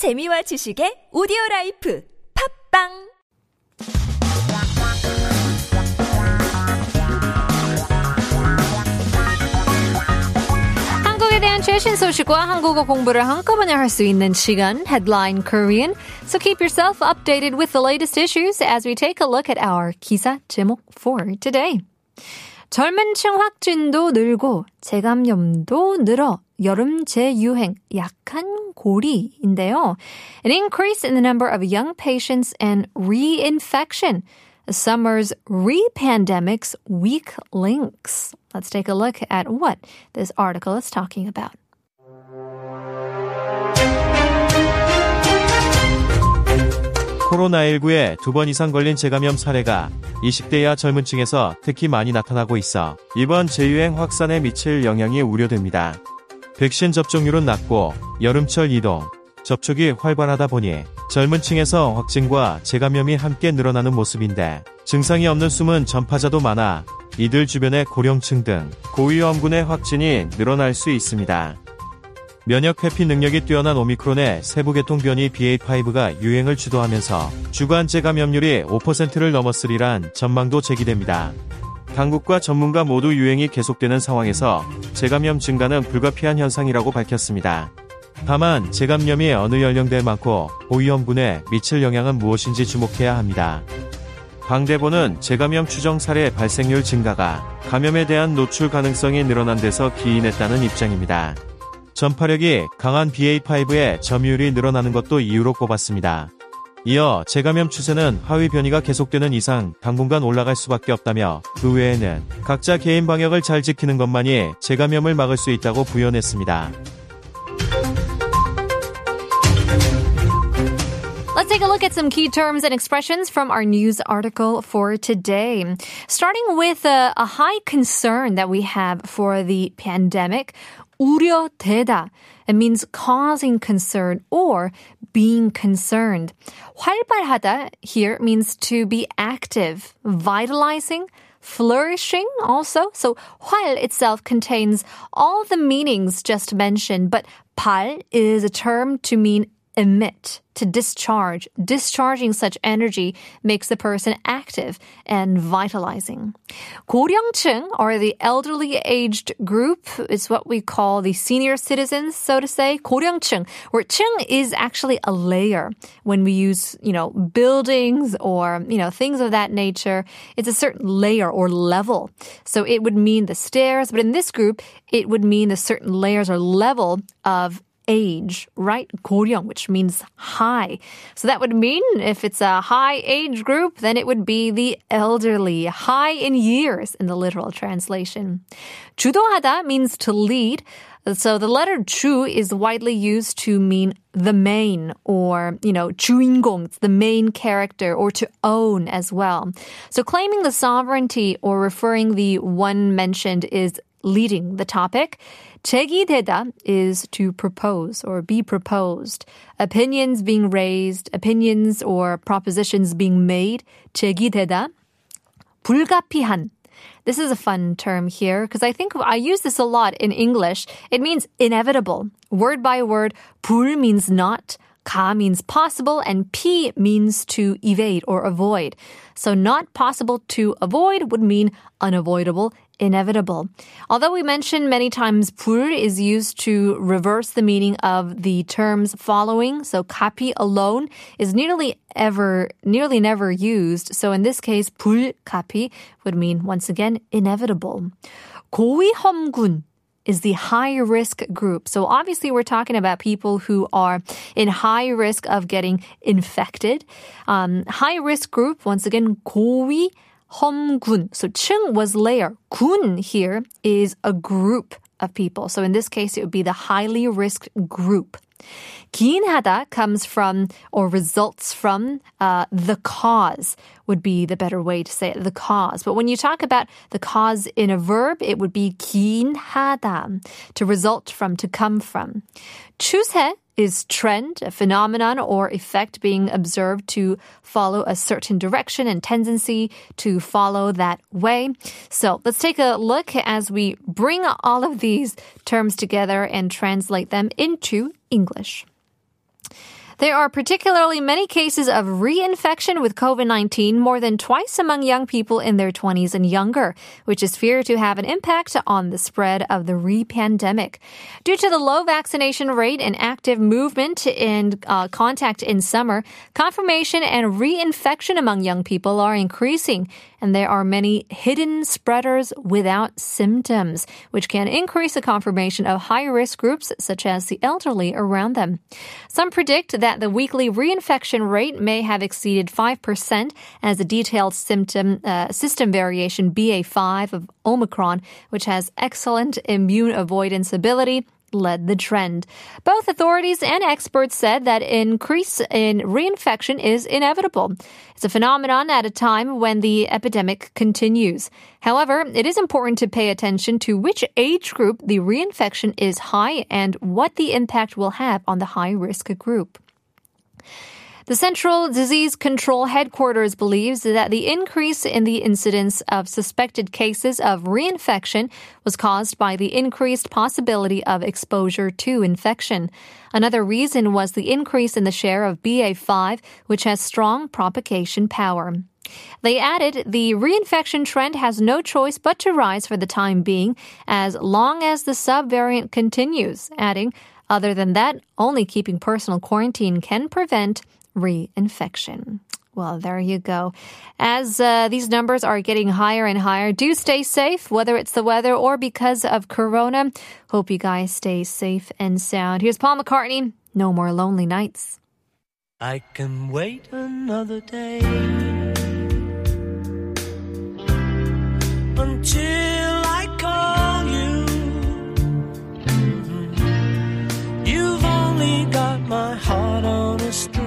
재미와 지식의 오디오라이프 팟빵 최신 소식과 한국어 공부를 한꺼번에 할 수 있는 시간, headline Korean. So keep yourself updated with the latest issues as we take a look at our 기사 제목 for today. 젊은 층 확진도 늘고 재감염도 늘어 여름 재유행 약한 고리인데요. An increase in the number of young patients and reinfection. Summer's re-pandemic's weak links. Let's take a look at what this article is talking about. 코로나19에 두 번 이상 걸린 재감염 사례가 20대 이하 젊은 층에서 특히 많이 나타나고 있어 이번 재유행 확산에 미칠 영향이 우려됩니다. 백신 접종률은 낮고 여름철 이동, 접촉이 활발하다 보니 젊은 층에서 확진과 재감염이 함께 늘어나는 모습인데 증상이 없는 숨은 전파자도 많아 이들 주변의 고령층 등 고위험군의 확진이 늘어날 수 있습니다. 면역 회피 능력이 뛰어난 오미크론의 세부 계통 변이 BA5가 유행을 주도하면서 주간 재감염률이 5%를 넘었으리란 전망도 제기됩니다. 당국과 전문가 모두 유행이 계속되는 상황에서 재감염 증가는 불가피한 현상이라고 밝혔습니다. 다만 재감염이 어느 연령대에 많고 고위험군에 미칠 영향은 무엇인지 주목해야 합니다. 방대본은 재감염 추정 사례 발생률 증가가 감염에 대한 노출 가능성이 늘어난 데서 기인했다는 입장입니다. 전파력이 강한 BA5의 점유율이 늘어나는 것도 이유로 꼽았습니다. 이어 재감염 추세는 하위 변이가 계속되는 이상 당분간 올라갈 수밖에 없다며 그 외에는 각자 개인 방역을 잘 지키는 것만이 재감염을 막을 수 있다고 부연했습니다. Let's take a look at some key terms and expressions from our news article for today. Starting with a high concern that we have for the pandemic, 우려되다. It means causing concern or being concerned. 활발하다 here means to be active, vitalizing, flourishing also. So 활 itself contains all the meanings just mentioned, but 발 is a term to mean emit, to discharge. Discharging such energy makes the person active and vitalizing. 고령층, or the elderly aged group, is what we call the senior citizens, so to say. 고령층, where 층 is actually a layer. When we use, buildings or, things of that nature, it's a certain layer or level. So it would mean the stairs, but in this group, it would mean the certain layers or level of age, right? 고령, which means high. So that would mean if it's a high age group, then it would be the elderly, high in years in the literal translation. 주도하다 means to lead. So the letter 주 is widely used to mean the main or, 주인공, the main character, or to own as well. So claiming the sovereignty or referring the one mentioned is leading the topic. 제기되다 is to propose or be proposed. Opinions being raised, opinions or propositions being made. 제기되다. 불가피한. This is a fun term here because I think I use this a lot in English. It means inevitable. Word by word, 불 means not. 가 means possible and 피 means to evade or avoid. So not possible to avoid would mean unavoidable, inevitable. Although we mentioned many times 불 is used to reverse the meaning of the terms following. So 가피 alone is nearly never used. So in this case, 불가피 would mean once again inevitable. 고위험군 is the high-risk group. So obviously we're talking about people who are in high risk of getting infected. High-risk group, once again, 고위험군. So 층 was layer. 군 here is a group of people. So in this case, it would be the highly risked group. 긴하다 comes from or results from the cause would be the better way to say it, the cause. But when you talk about the cause in a verb, it would be 긴하다, to result from, to come from. 추세 is trend, a phenomenon or effect being observed to follow a certain direction and tendency to follow that way. So let's take a look as we bring all of these terms together and translate them into English. There are particularly many cases of reinfection with COVID-19, more than twice among young people in their 20s and younger, which is feared to have an impact on the spread of the re-pandemic. Due to the low vaccination rate and active movement in contact in summer, confirmation and reinfection among young people are increasing, and there are many hidden spreaders without symptoms, which can increase the confirmation of high-risk groups, such as the elderly around them. Some predict that the weekly reinfection rate may have exceeded 5% as the detailed system variation BA5 of Omicron, which has excellent immune avoidance ability, led the trend. Both authorities and experts said that increase in reinfection is inevitable. It's a phenomenon at a time when the epidemic continues. However, it is important to pay attention to which age group the reinfection is high and what the impact will have on the high-risk group. The Central Disease Control Headquarters believes that the increase in the incidence of suspected cases of reinfection was caused by the increased possibility of exposure to infection. Another reason was the increase in the share of BA5, which has strong propagation power. They added the reinfection trend has no choice but to rise for the time being as long as the subvariant continues, adding, other than that, only keeping personal quarantine can prevent reinfection. Well, there you go. As these numbers are getting higher and higher, do stay safe, whether it's the weather or because of corona. Hope you guys stay safe and sound. Here's Paul McCartney, No More Lonely Nights. I can wait another day until I call you. You've only got my heart on a string.